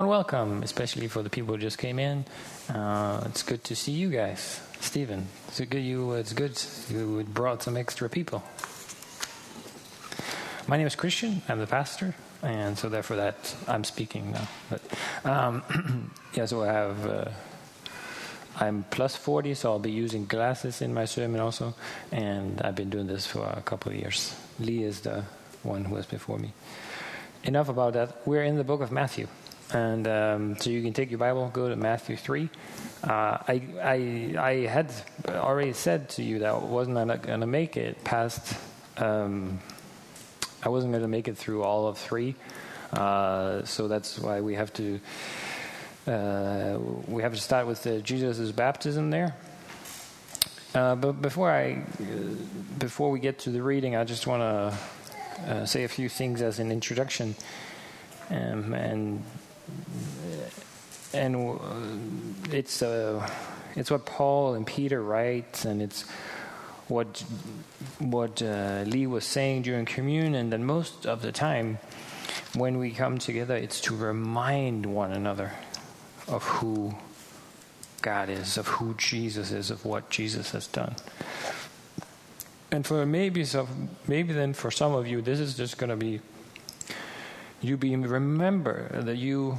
Welcome, especially for the people who just came in. It's good to see you guys. Stephen, it's good you brought some extra people. My name is Christian. I'm the pastor, and so therefore that I'm speaking now. But, yeah, so I have I'm plus 40, so I'll be using glasses in my sermon also, and I've been doing this for a couple of years. Lee is the one who was before me. Enough about that. We're in the book of Matthew. And so you can take your Bible, go to Matthew 3. I had already said to you that I wasn't going to make it through all of 3. So that's why we have to start with Jesus' baptism there. But before we get to the reading, I just want to say a few things as an introduction. And it's what Paul and Peter write, and it's what Lee was saying during communion. That most of the time, when we come together, it's to remind one another of who God is, of who Jesus is, of what Jesus has done. And for some of you, this is just going to be. You being remember that you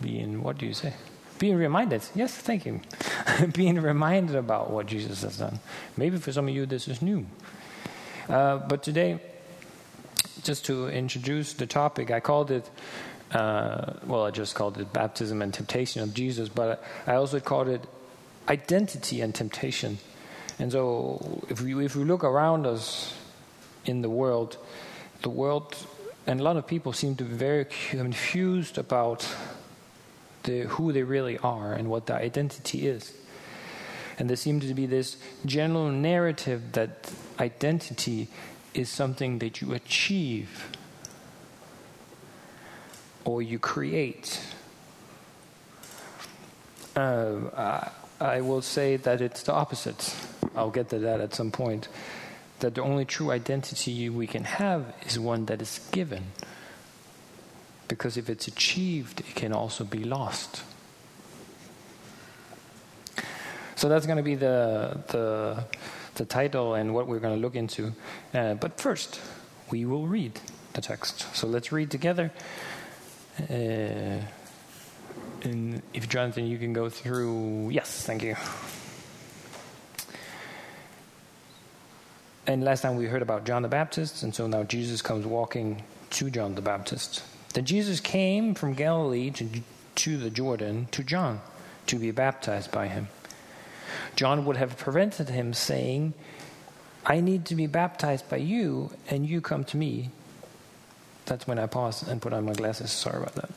being what do you say? Being reminded. Yes, thank you. Being reminded about what Jesus has done. Maybe for some of you this is new. But today, just to introduce the topic, I called it. I just called it baptism and temptation of Jesus, but I also called it identity and temptation. And so, if we look around us in the world. And a lot of people seem to be very confused about who they really are and what their identity is. And there seems to be this general narrative that identity is something that you achieve or you create. I will say that it's the opposite. I'll get to that at some point. That the only true identity we can have is one that is given. Because if it's achieved, it can also be lost. So that's going to be the title and what we're going to look into. But first, we will read the text. So let's read together. And if Jonathan, you can go through. Yes, thank you. And last time we heard about John the Baptist, and so now Jesus comes walking to John the Baptist. Then Jesus came from Galilee to the Jordan to John to be baptized by him. John would have prevented him, saying, "I need to be baptized by you, and you come to me." That's when I pause and put on my glasses. Sorry about that.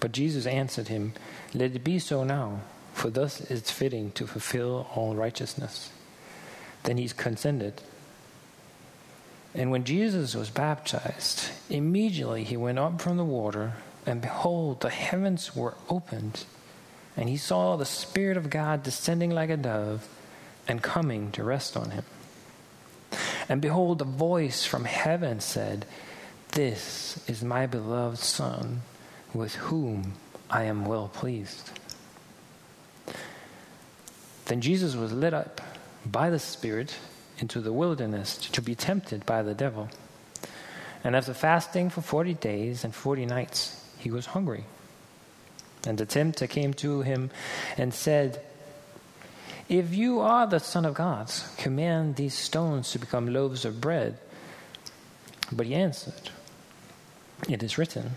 But Jesus answered him, "Let it be so now, for thus is fitting to fulfill all righteousness." Then he consented. And when Jesus was baptized, immediately he went up from the water, and behold, the heavens were opened, and he saw the Spirit of God descending like a dove and coming to rest on him. And behold, a voice from heaven said, "This is my beloved Son, with whom I am well pleased." Then Jesus was led up by the Spirit into the wilderness to be tempted by the devil. And after fasting for 40 days and 40 nights, he was hungry. And the tempter came to him and said, "If you are the Son of God, command these stones to become loaves of bread." But he answered, "It is written,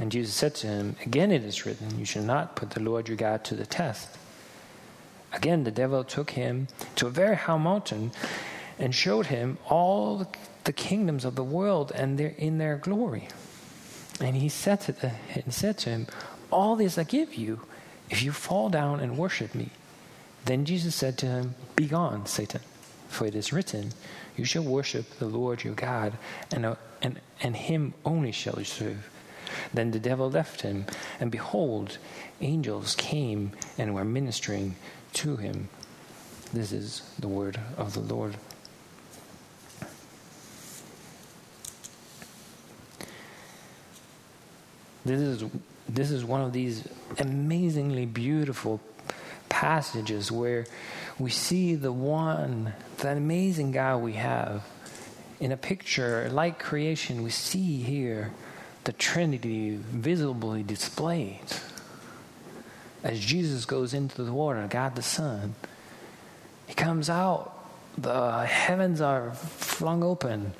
And Jesus said to him, "Again it is written, 'You shall not put the Lord your God to the test.'" Again the devil took him to a very high mountain and showed him all the kingdoms of the world and in their glory. And he said to him, all this I give you if you fall down and worship me. Then Jesus said to him, begone, Satan, for it is written, you shall worship the Lord your God, and him only shall you serve. Then the devil left him, and behold, angels came and were ministering to him. This is the word of the Lord. This is one of these amazingly beautiful passages where we see the amazing God we have in a picture like creation. We see here the Trinity visibly displayed. As Jesus goes into the water, God the Son, he comes out, the heavens are flung open,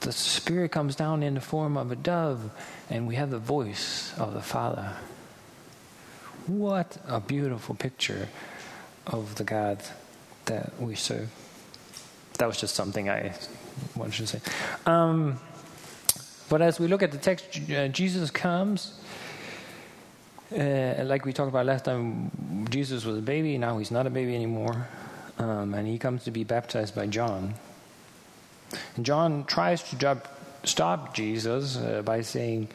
the Spirit comes down in the form of a dove, and we have the voice of the Father. What a beautiful picture of the God that we serve. That was just something I wanted to say. But as we look at the text, Jesus comes. Like we talked about last time, Jesus was a baby. Now he's not a baby anymore. And he comes to be baptized by John. And John tries to stop Jesus by saying,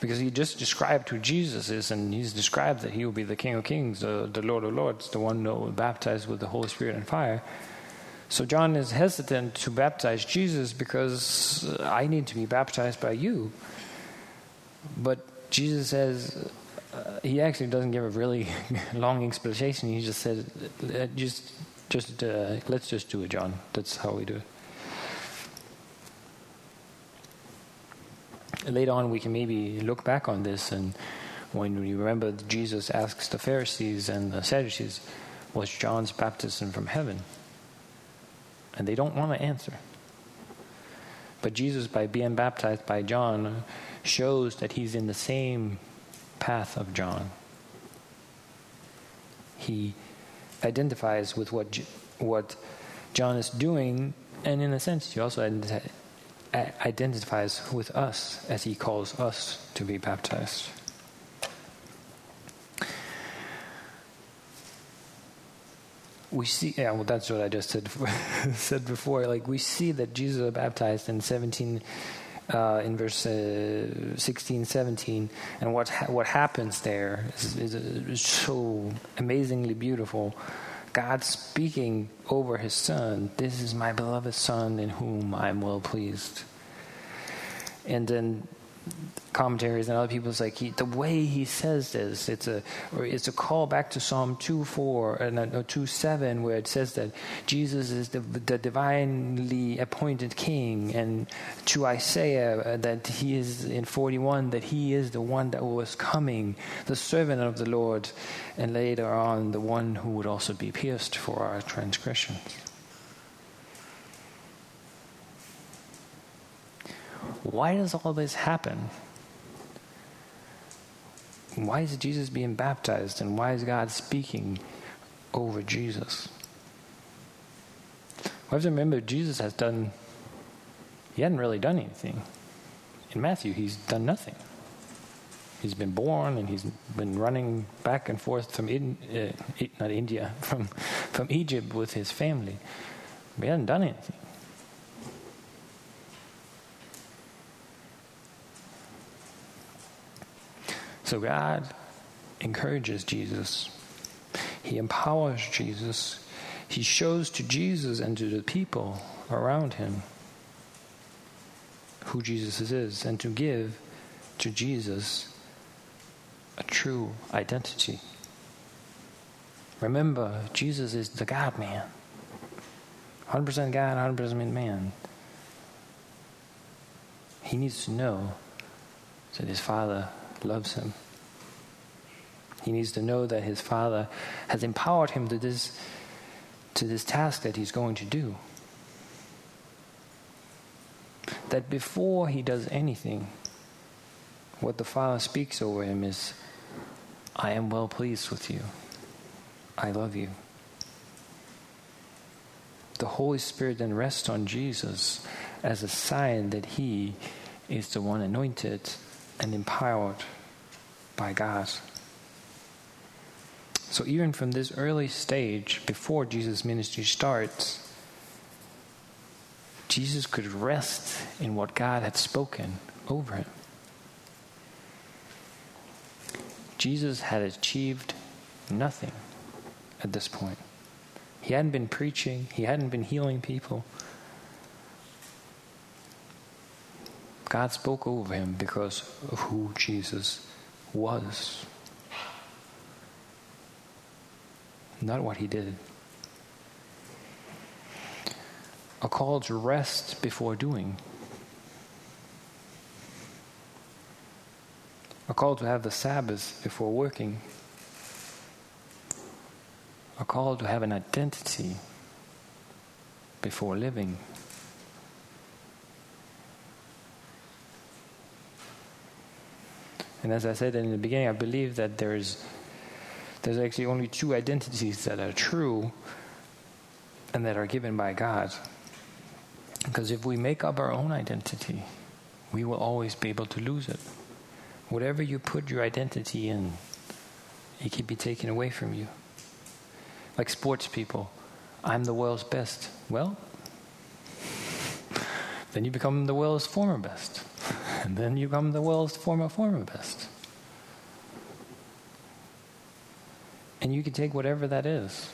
because he just described who Jesus is, and he's described that he will be the King of Kings, the Lord of Lords, the one that will baptize with the Holy Spirit and fire. So John is hesitant to baptize Jesus because I need to be baptized by you. But Jesus says, he actually doesn't give a really long explanation. He just says, let's just do it, John. That's how we do it. Later on, we can maybe look back on this, and when we remember Jesus asks the Pharisees and the Sadducees, was John's baptism from heaven? And they don't want to answer. But Jesus, by being baptized by John, shows that he's in the same path of John. He identifies with what John is doing, and in a sense, he also identifies with us as he calls us to be baptized. We see, that's what I just said said before. Like, we see that Jesus was baptized in verse 16, 17, and what happens there is so amazingly beautiful. God speaking over his Son, this is my beloved Son in whom I am well pleased. And then commentaries and other people say, the way he says this, it's a call back to Psalm 2:7, where it says that Jesus is the divinely appointed king, and to Isaiah that he is in 41, that he is the one that was coming, the servant of the Lord, and later on the one who would also be pierced for our transgressions. Why does all this happen? Why is Jesus being baptized, and why is God speaking over Jesus? We have to remember Jesus he hadn't really done anything. In Matthew, he's done nothing. He's been born, and he's been running back and forth from Egypt with his family. But he hadn't done anything. So God encourages Jesus. He empowers Jesus. He shows to Jesus and to the people around him who Jesus is, and to give to Jesus a true identity. Remember, Jesus is the God-man. 100% God, 100% man. He needs to know that his Father loves him. He needs to know that his Father has empowered him to this task that he's going to do. That before he does anything, what the Father speaks over him is, I am well pleased with you. I love you. the Holy Spirit then rests on Jesus as a sign that he is the one anointed and empowered by God. So even from this early stage, before Jesus' ministry starts, Jesus could rest in what God had spoken over him. Jesus had achieved nothing at this point. He hadn't been preaching. He hadn't been healing people. God spoke over him because of who Jesus was, not what he did. A call to rest before doing. A call to have the Sabbath before working. A call to have an identity before living. And as I said in the beginning, I believe that there's actually only two identities that are true and that are given by God. Because if we make up our own identity, we will always be able to lose it. Whatever you put your identity in, it can be taken away from you. Like sports people, I'm the world's best. Well, then you become the world's former best. And then you become the world's former best. And you can take whatever that is.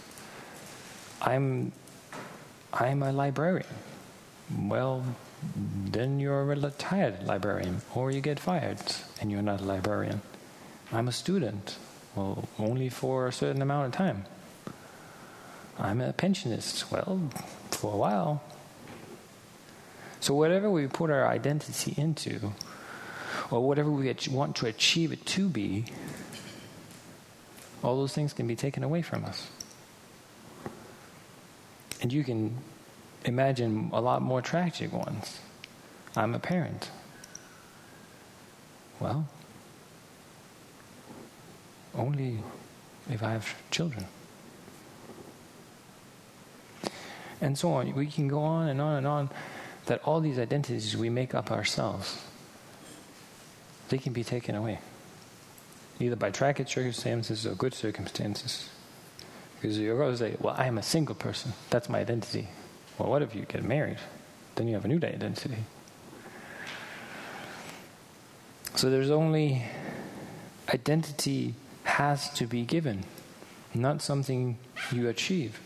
I'm a librarian. Well, then you're a retired librarian, or you get fired and you're not a librarian. I'm a student. Well, only for a certain amount of time. I'm a pensionist. Well, for a while. So whatever we put our identity into, or whatever we want to achieve it to be, all those things can be taken away from us. And you can imagine a lot more tragic ones. I'm a parent. Well, only if I have children. And so on. We can go on and on and on, that all these identities we make up ourselves, they can be taken away. Either by tragic circumstances or good circumstances. Because you're going to say, well, I am a single person. That's my identity. Well, what if you get married? Then you have a new identity. So there's only identity has to be given, not something you achieve.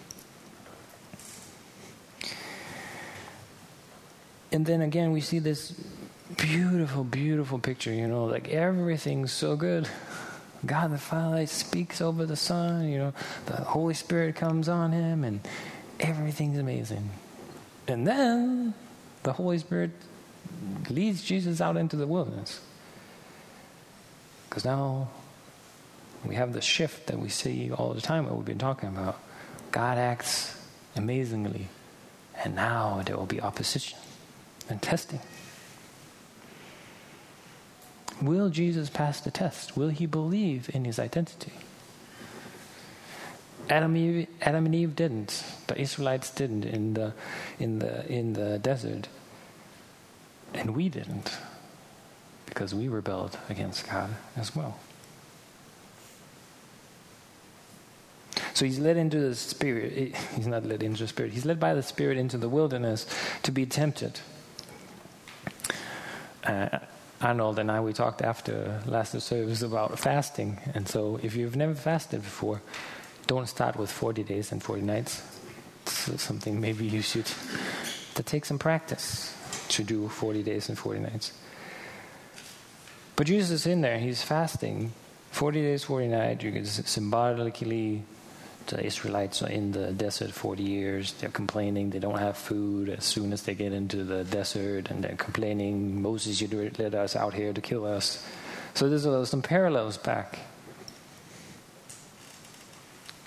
And then again, we see this beautiful, beautiful picture, you know, like everything's so good. God the Father speaks over the Son, you know, the Holy Spirit comes on him, and everything's amazing. And then the Holy Spirit leads Jesus out into the wilderness. Because now we have the shift that we see all the time that we've been talking about. God acts amazingly, and now there will be opposition and testing. Will Jesus pass the test? Will he believe in his identity? Adam and Eve didn't. The Israelites didn't in the desert, and we didn't, because we rebelled against God as well. So he's led into the Spirit. He's not led into the Spirit. He's led by the Spirit into the wilderness to be tempted. Arnold and I, we talked after last service about fasting. And so if you've never fasted before, don't start with 40 days and 40 nights. It's something maybe you should, to take some practice to do 40 days and 40 nights. But Jesus is in there, he's fasting 40 days, 40 nights. You can symbolically, the Israelites are in the desert 40 years. They're complaining they don't have food as soon as they get into the desert, and they're complaining, Moses, you led us out here to kill us. So there's some parallels back.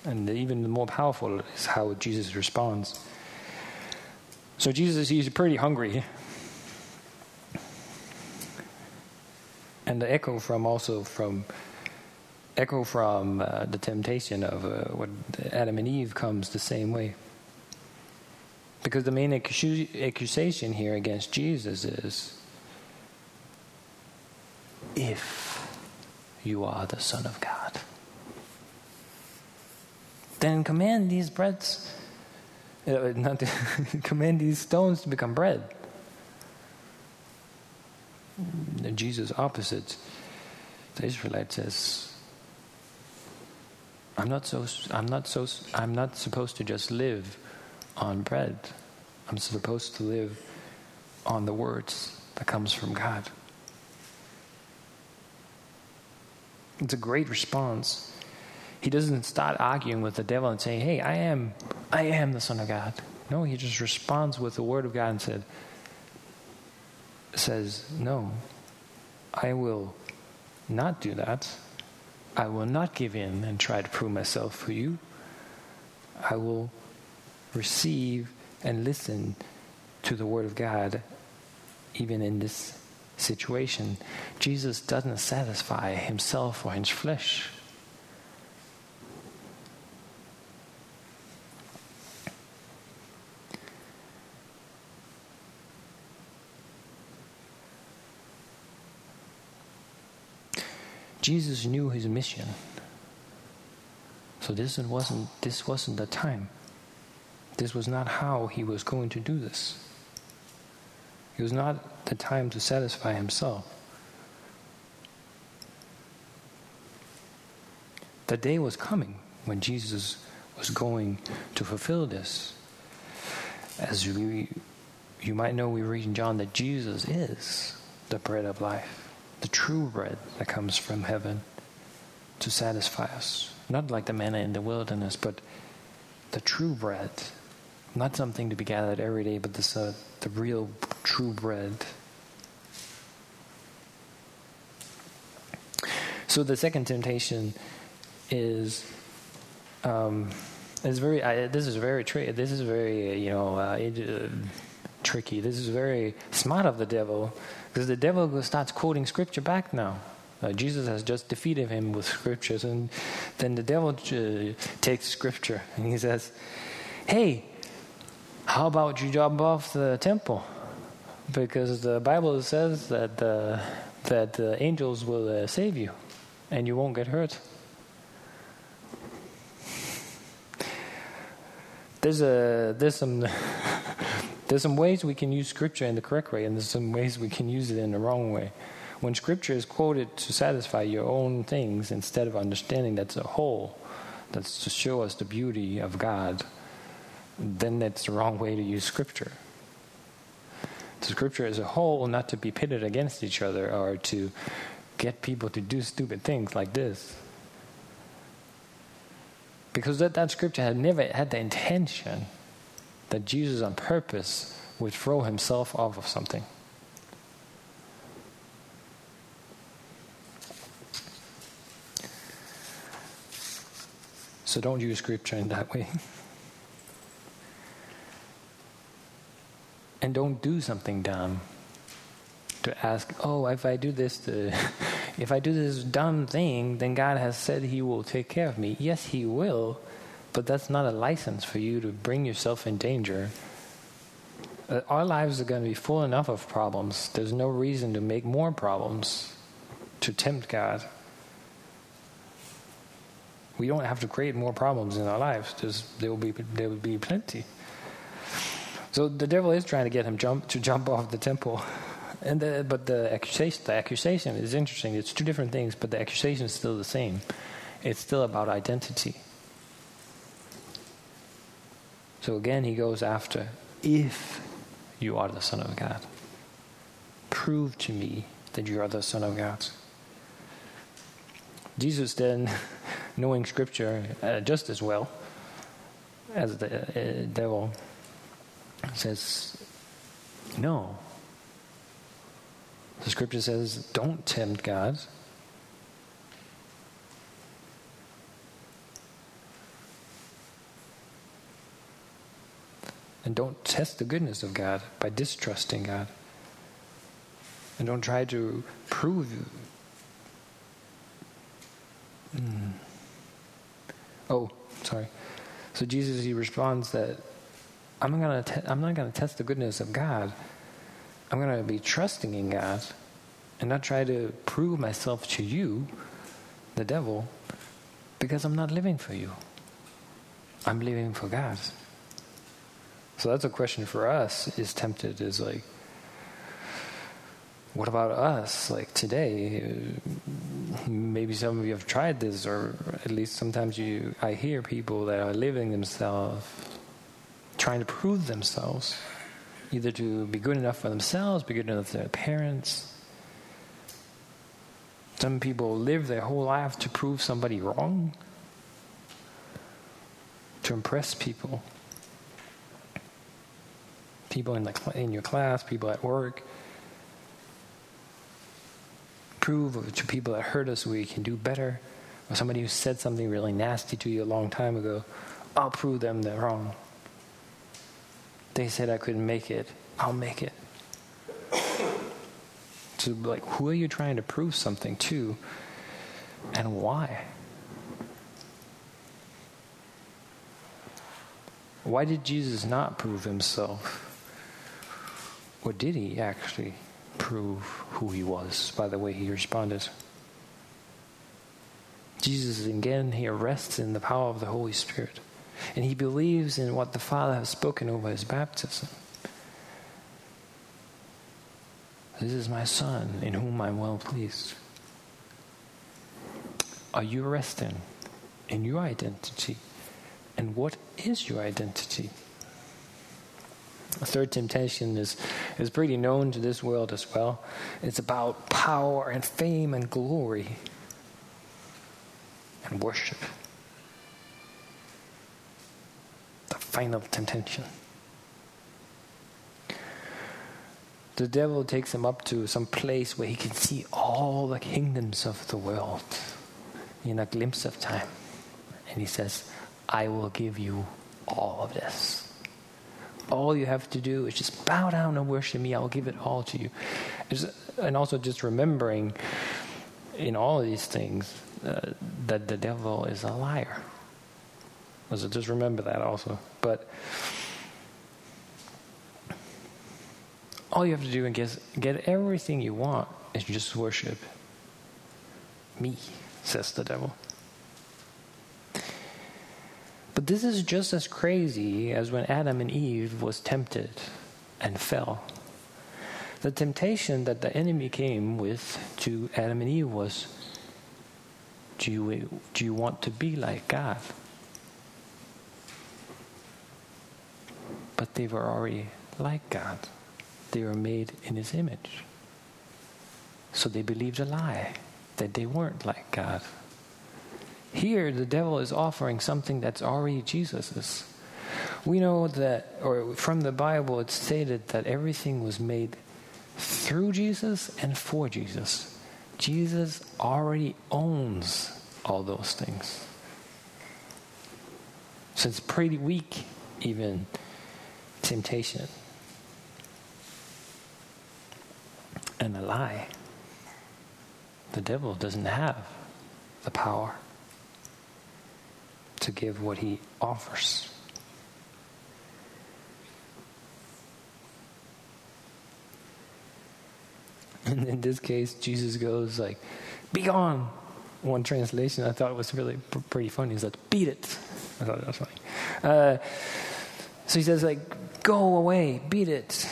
And even more powerful is how Jesus responds. So Jesus, he's pretty hungry. And the echo from the temptation of Adam and Eve comes the same way. Because the main accusation here against Jesus is, if you are the Son of God, then command these breads, command these stones to become bread. Jesus opposite the Israelite says, I'm not supposed to just live on bread. I'm supposed to live on the words that comes from God. It's a great response. He doesn't start arguing with the devil and say, hey, I am the Son of God. No, he just responds with the word of God and says, no, I will not do that. I will not give in and try to prove myself for you. I will receive and listen to the word of God, even in this situation. Jesus doesn't satisfy himself or his flesh. Jesus knew his mission, so this wasn't the time. This was not how he was going to do this. It was not the time to satisfy himself. The day was coming when Jesus was going to fulfill this. As you might know, we read in John that Jesus is the bread of life. The true bread that comes from heaven to satisfy us. Not like the manna in the wilderness, but the true bread. Not something to be gathered every day, but the real true bread. So the second temptation is very tricky. This is very smart of the devil, because the devil starts quoting scripture back now. Jesus has just defeated him with scriptures, and then the devil takes scripture and he says, hey, how about you jump off the temple? Because the Bible says that the angels will save you and you won't get hurt. There's some ways we can use scripture in the correct way, and there's some ways we can use it in the wrong way. When scripture is quoted to satisfy your own things instead of understanding that's a whole, that's to show us the beauty of God, then that's the wrong way to use scripture. The scripture is a whole, not to be pitted against each other or to get people to do stupid things like this. Because that scripture had never had the intention that Jesus on purpose would throw himself off of something. So don't use scripture in that way. And don't do something dumb to ask, oh, if I do this dumb thing, then God has said he will take care of me. Yes, he will. But that's not a license for you to bring yourself in danger. Our lives are going to be full enough of problems. There's no reason to make more problems to tempt God. We don't have to create more problems in our lives. There will be plenty. So the devil is trying to get him to jump off the temple. But the accusation is interesting. It's two different things, but the accusation is still the same. It's still about identity. So again, he goes after, if you are the Son of God, prove to me that you are the Son of God. Jesus then, knowing scripture just as well as the devil, says, no. The scripture says, don't tempt God. And don't test the goodness of God by distrusting God. And don't try to prove. So Jesus, he responds that I'm not going to test the goodness of God. I'm going to be trusting in God and not try to prove myself to you, the devil, because I'm not living for you. I'm living for God. So that's a question for us, is tempted, is like, what about us? Like today, maybe some of you have tried this, or at least sometimes I hear people that are living themselves, trying to prove themselves, either to be good enough for themselves, be good enough for their parents. Some people live their whole life to prove somebody wrong, to impress people. People in your class, people at work. Prove to people that hurt us we can do better. Or somebody who said something really nasty to you a long time ago, I'll prove them they're wrong. They said I couldn't make it. I'll make it. So, like, who are you trying to prove something to, and why? Why did Jesus not prove himself? Or did he actually prove who he was by the way he responded? Jesus, again, he rests in the power of the Holy Spirit. And he believes in what the Father has spoken over his baptism. This is my Son, in whom I am well pleased. Are you resting in your identity? And what is your identity? The third temptation is pretty known to this world as well. It's about power and fame and glory and worship. The final temptation. The devil takes him up to some place where he can see all the kingdoms of the world in a glimpse of time. And he says, I will give you all of this. All you have to do is just bow down and worship me. I will give it all to you. And also just remembering in all of these things that the devil is a liar. So just remember that also. But all you have to do and get everything you want is just worship me, says the devil. But this is just as crazy as when Adam and Eve was tempted and fell. The temptation that the enemy came with to Adam and Eve was, do you want to be like God? But they were already like God. They were made in his image. So they believed a lie that they weren't like God. Here, the devil is offering something that's already Jesus's. We know that, or from the Bible, it's stated that everything was made through Jesus and for Jesus. Jesus already owns all those things. So it's pretty weak, even, temptation. And a lie. The devil doesn't have the power to give what he offers. And in this case, Jesus goes like, be gone. One translation I thought was really pretty funny. He's like, beat it. I thought that was funny. So he says like, go away, beat it.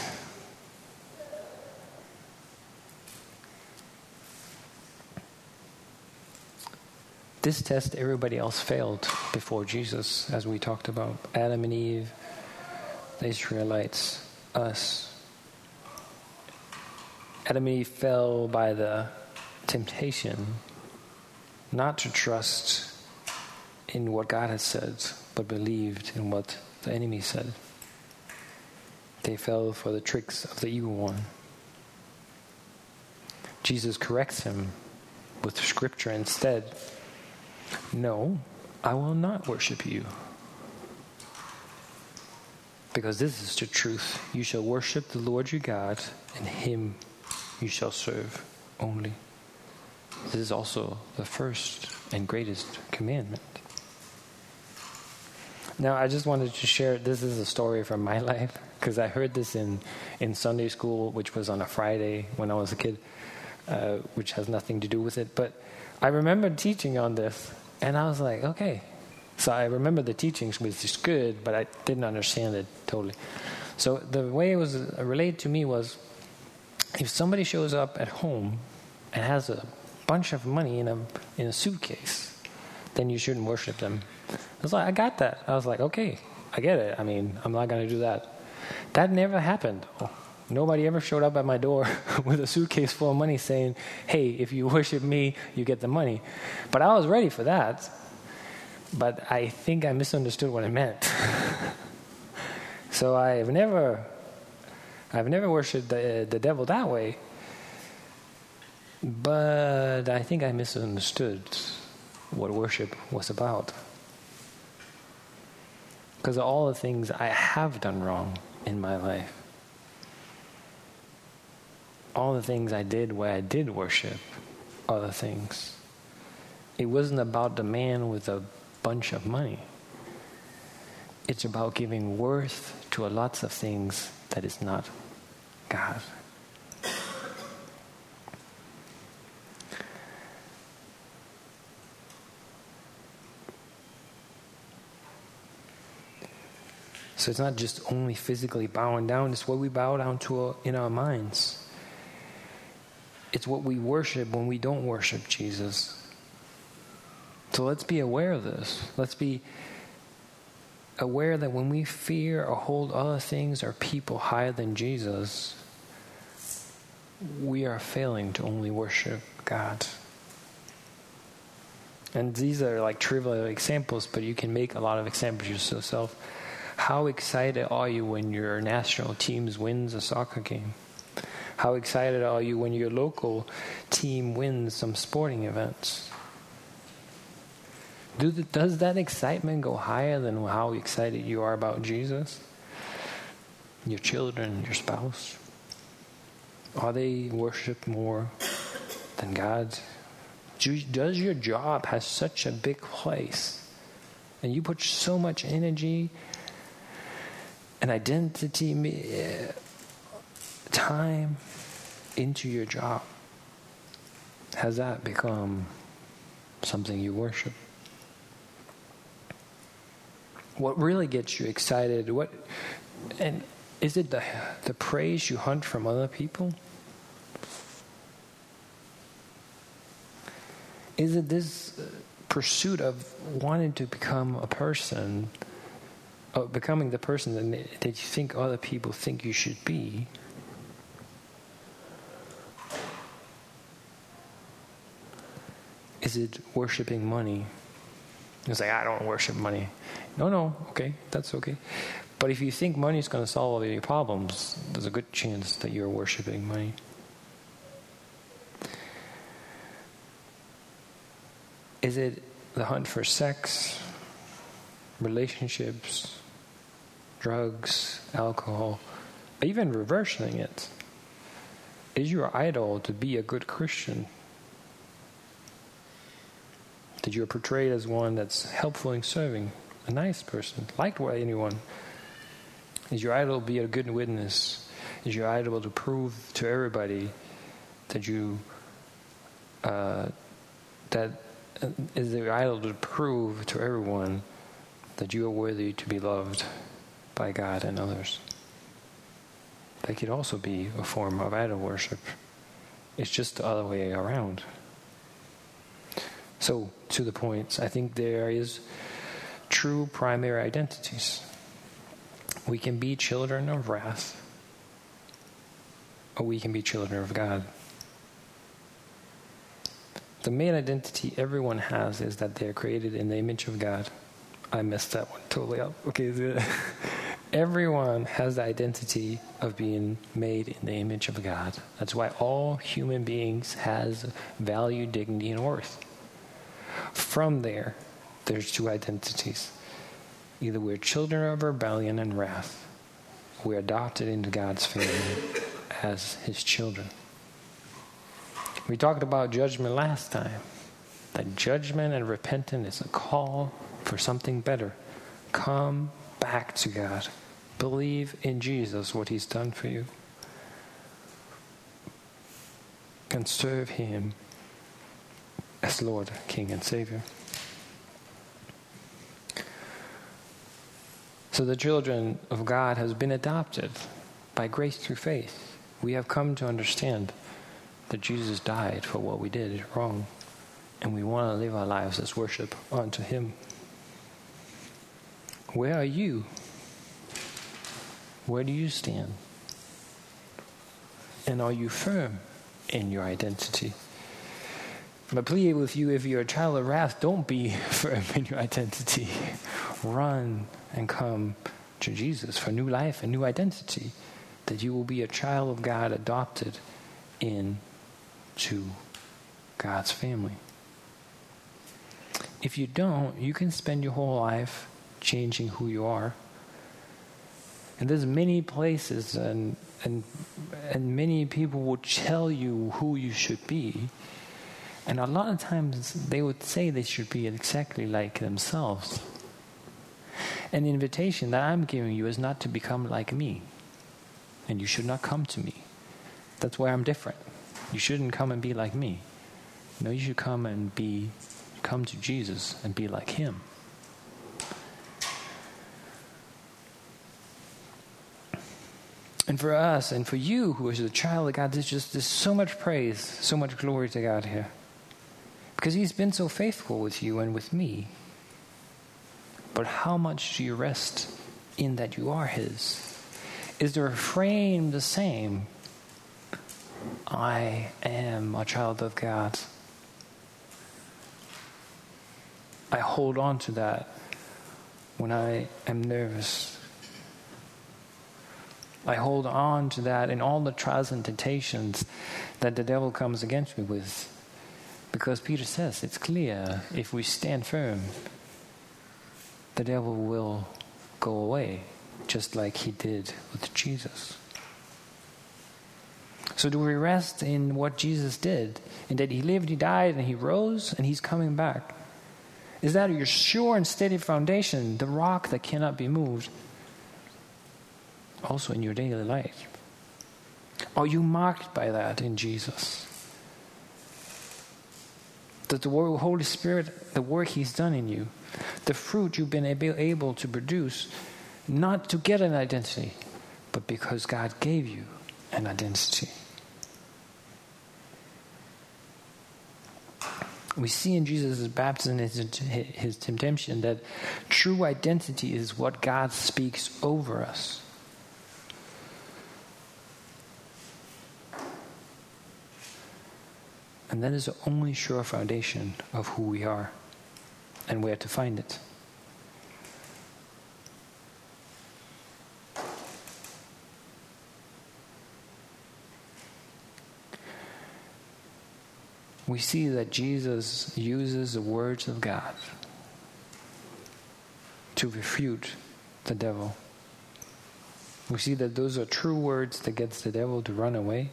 This test, everybody else failed before Jesus, as we talked about. Adam and Eve, the Israelites, us. Adam and Eve fell by the temptation not to trust in what God had said, but believed in what the enemy said. They fell for the tricks of the evil one. Jesus corrects him with Scripture instead. No, I will not worship you. Because this is the truth. You shall worship the Lord your God, and him you shall serve only. This is also the first and greatest commandment. Now, I just wanted to share, this is a story from my life, because I heard this in Sunday school, which was on a Friday when I was a kid, which has nothing to do with it. But I remember teaching on this, and I was like, okay. So I remember the teachings, which is good, but I didn't understand it totally. So the way it was relayed to me was, if somebody shows up at home and has a bunch of money in a suitcase, then you shouldn't worship them. I was like, I got that. I was like, okay, I get it. I mean, I'm not going to do that. That never happened. Nobody ever showed up at my door with a suitcase full of money saying, hey, if you worship me, you get the money. But I was ready for that. But I think I misunderstood what it meant. So I've never worshipped the devil that way. But I think I misunderstood what worship was about. Because of all the things I have done wrong in my life. All the things I did where I did worship other things. It wasn't about the man with a bunch of money. It's about giving worth to lots of things that is not God. So it's not just only physically bowing down. It's what we bow down to in our minds. It's what we worship when we don't worship Jesus. So let's be aware of this. Let's be aware that when we fear or hold other things or people higher than Jesus, we are failing to only worship God. And these are like trivial examples, but you can make a lot of examples yourself. How excited are you when your national team wins a soccer game? How excited are you when your local team wins some sporting events? Does that excitement go higher than how excited you are about Jesus? Your children, your spouse? Are they worship more than God? Does your job have such a big place? And you put so much energy and identity, time into your job. Has that become something you worship? What really gets you excited? And is it the praise you hunt from other people? Is it this pursuit of wanting to become a person, of becoming the person that you think other people think you should be? Is it worshiping money? It's like, I don't worship money. No, okay, that's okay. But if you think money is going to solve all your problems, there's a good chance that you're worshiping money. Is it the hunt for sex, relationships, drugs, alcohol, even reversing it? Is your idol to be a good Christian? That you're portrayed as one that's helpful and serving, a nice person, liked by anyone? Is your idol be a good witness? Is your idol to prove to everybody that you is your idol to prove to everyone that you are worthy to be loved by God and others? That could also be a form of idol worship. It's just the other way around. So, to the point, I think there is true primary identities. We can be children of wrath, or we can be children of God. The main identity everyone has is that they're created in the image of God. I messed that one totally up. Okay, everyone has the identity of being made in the image of God. That's why all human beings has value, dignity, and worth. From there, there's two identities. Either we're children of rebellion and wrath. We're adopted into God's family as His children. We talked about judgment last time. That judgment and repentance is a call for something better. Come back to God. Believe in Jesus, what he's done for you. And serve him as Lord, King, and Savior. So the children of God has been adopted by grace through faith. We have come to understand that Jesus died for what we did wrong, and we want to live our lives as worship unto him. Where are you? Where do you stand? And are you firm in your identity? My plea with you, if you're a child of wrath, don't be firm in your identity. Run and come to Jesus for new life and new identity, that you will be a child of God, adopted into God's family. If you don't, you can spend your whole life changing who you are. And there's many places and many people will tell you who you should be. And a lot of times they would say they should be exactly like themselves. And the invitation that I'm giving you is not to become like me. And you should not come to me. That's why I'm different. You shouldn't come and be like me. No, you should come to Jesus and be like him. And for us, and for you who is the child of God, there's so much praise, so much glory to God here. Because he's been so faithful with you and with me. But how much do you rest in that you are his? Is the refrain the same? I am a child of God. I hold on to that when I am nervous. I hold on to that in all the trials and temptations that the devil comes against me with. Because Peter says, it's clear, if we stand firm, the devil will go away, just like he did with Jesus. So do we rest in what Jesus did, in that he lived, he died, and he rose, and he's coming back? Is that your sure and steady foundation, the rock that cannot be moved? Also in your daily life, are you marked by that in Jesus? That the Holy Spirit, the work he's done in you, the fruit you've been able to produce, not to get an identity, but because God gave you an identity. We see in Jesus' baptism and his temptation that true identity is what God speaks over us. And that is the only sure foundation of who we are and where to find it. We see that Jesus uses the words of God to refute the devil. We see that those are true words that gets the devil to run away.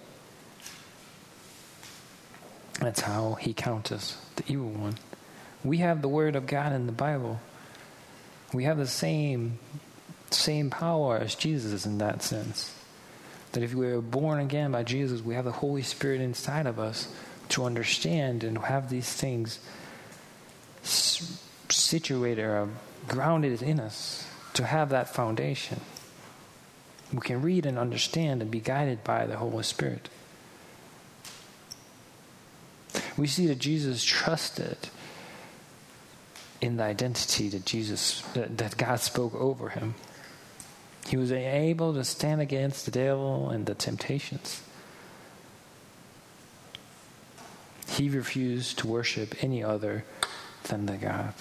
That's how he counters the evil one. We have the word of God in the Bible. We have the same power as Jesus in that sense. That if we are born again by Jesus, we have the Holy Spirit inside of us to understand and have these things situated or grounded in us, to have that foundation. We can read and understand and be guided by the Holy Spirit. We see that Jesus trusted in the identity that God spoke over him. He was able to stand against the devil and the temptations. He refused to worship any other than God.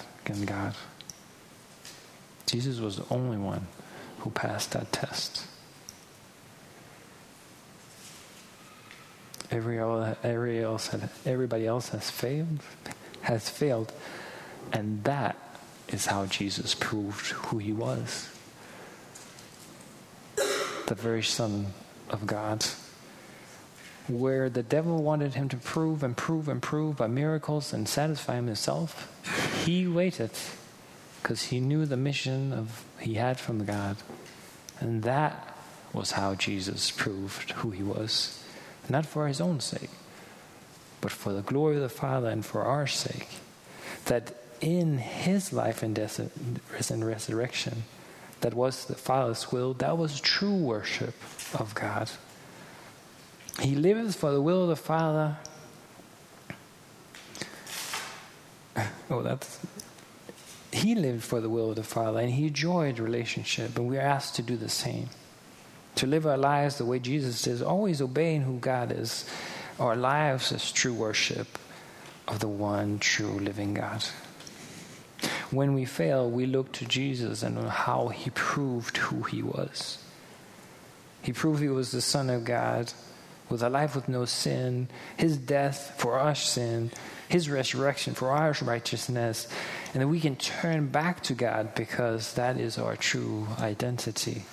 Jesus was the only one who passed that test. Everybody else has failed, and that is how Jesus proved who he was, the very Son of God. Where the devil wanted him to prove by miracles and satisfy himself, he waited because he knew the mission he had from God. And that was how Jesus proved who he was, not for his own sake, but for the glory of the Father and for our sake, that in his life and death and resurrection, that was the Father's will, that was true worship of God. He lives for the will of the Father. He lived for the will of the Father, and he enjoyed relationship, and we are asked to do the same. To live our lives the way Jesus is, always obeying who God is, our lives as true worship of the one true living God. When we fail, we look to Jesus and how he proved who he was. He proved he was the Son of God, with a life with no sin, his death for our sin, his resurrection for our righteousness, and that we can turn back to God because that is our true identity,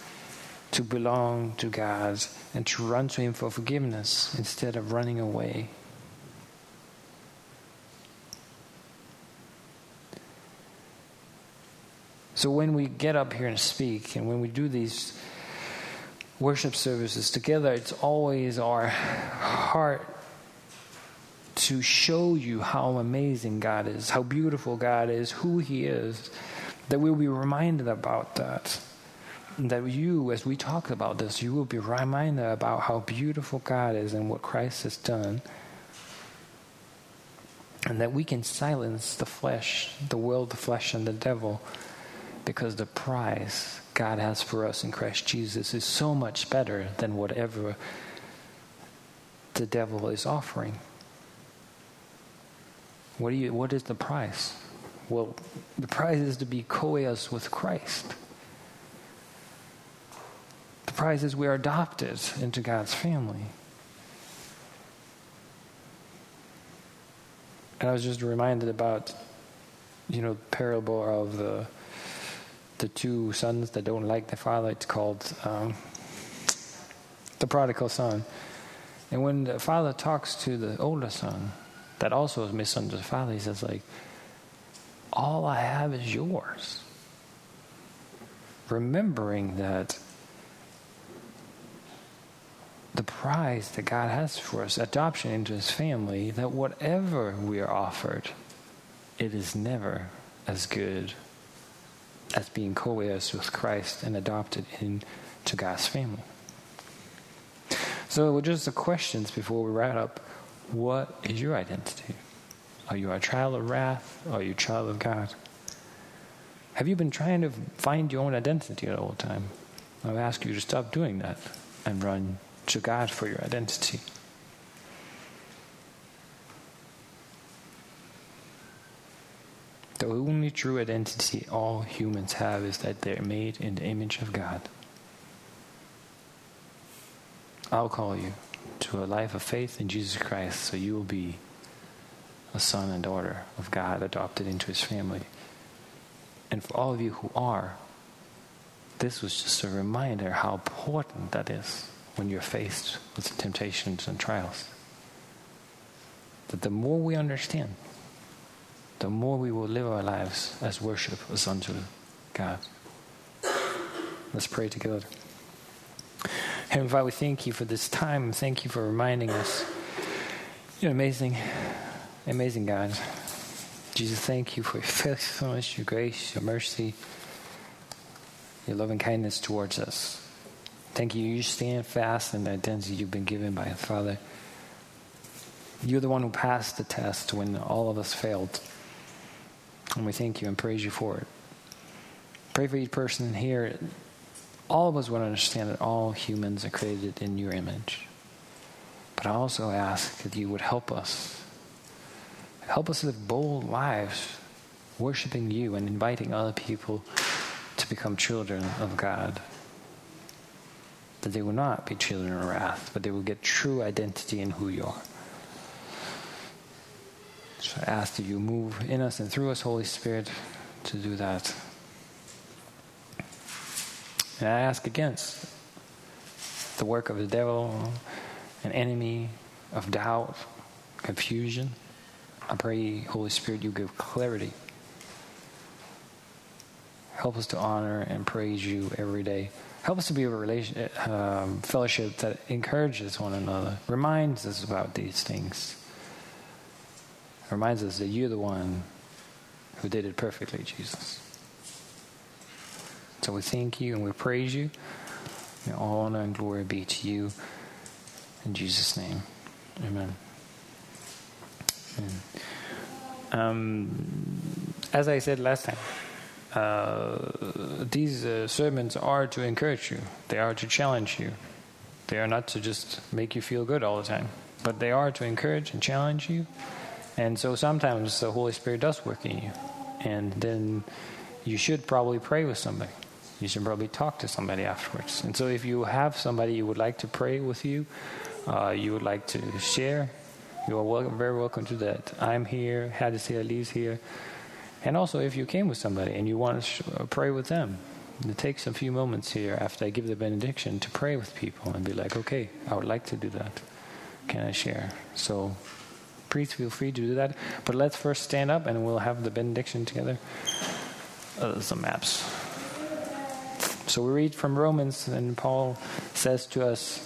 to belong to God and to run to him for forgiveness instead of running away. So when we get up here and speak, and when we do these worship services together, it's always our heart to show you how amazing God is, how beautiful God is, who he is, that we'll be reminded about that. And that you, as we talk about this, you will be reminded about how beautiful God is and what Christ has done. And that we can silence the flesh, the world, the flesh, and the devil, because the price God has for us in Christ Jesus is so much better than whatever the devil is offering. What is the price? Well, the price is to be co-heirs with Christ. The price is we are adopted into God's family. And I was just reminded about, the parable of the two sons that don't like their father. It's called the prodigal son. And when the father talks to the older son, that also is misunderstood. Father, he says, all I have is yours. Remembering that the prize that God has for us, adoption into his family, that whatever we are offered, it is never as good as being co-heirs with Christ and adopted into God's family. So just the questions before we wrap up. What is your identity? Are you a child of wrath? Are you a child of God? Have you been trying to find your own identity the whole time? I would ask you to stop doing that and run to God for your identity. The only true identity all humans have is that they're made in the image of God. I'll call you to a life of faith in Jesus Christ, so you will be a son and daughter of God, adopted into his family. And for all of you who are, this was just a reminder how important that is when you're faced with temptations and trials. That the more we understand, the more we will live our lives as worship as unto God. Let's pray together. Heavenly Father, we thank you for this time. Thank you for reminding us. You're amazing, amazing God. Jesus, thank you for your faithfulness, your grace, your mercy, your loving kindness towards us. Thank you. You stand fast in the identity you've been given by the Father. You're the one who passed the test when all of us failed. And we thank you and praise you for it. Pray for each person here. All of us want to understand that all humans are created in your image. But I also ask that you would help us. Help us live bold lives, worshiping you and inviting other people to become children of God. That they will not be children of wrath, but they will get true identity in who you are. So I ask that you move in us and through us, Holy Spirit, to do that. And I ask against the work of the devil, an enemy of doubt, confusion. I pray, Holy Spirit, you give clarity. Help us to honor and praise you every day. Help us to be a fellowship that encourages one another, reminds us about these things, reminds us that you're the one who did it perfectly, Jesus. So we thank you and we praise you. May all honor and glory be to you. In Jesus' name, amen. As I said last time, these sermons are to encourage you. They are to challenge you. They are not to just make you feel good all the time, but they are to encourage and challenge you. And so sometimes the Holy Spirit does work in you, and then you should probably pray with somebody. You should probably talk to somebody afterwards. And so if you have somebody you would like to pray with you, you would like to share, you are very welcome to that. I'm here, Hadis Ali's here. And also, if you came with somebody and you want to pray with them, it takes a few moments here after I give the benediction to pray with people and be like, okay, I would like to do that. Can I share? So please feel free to do that. But let's first stand up and we'll have the benediction together. Some maps. So we read from Romans, and Paul says to us,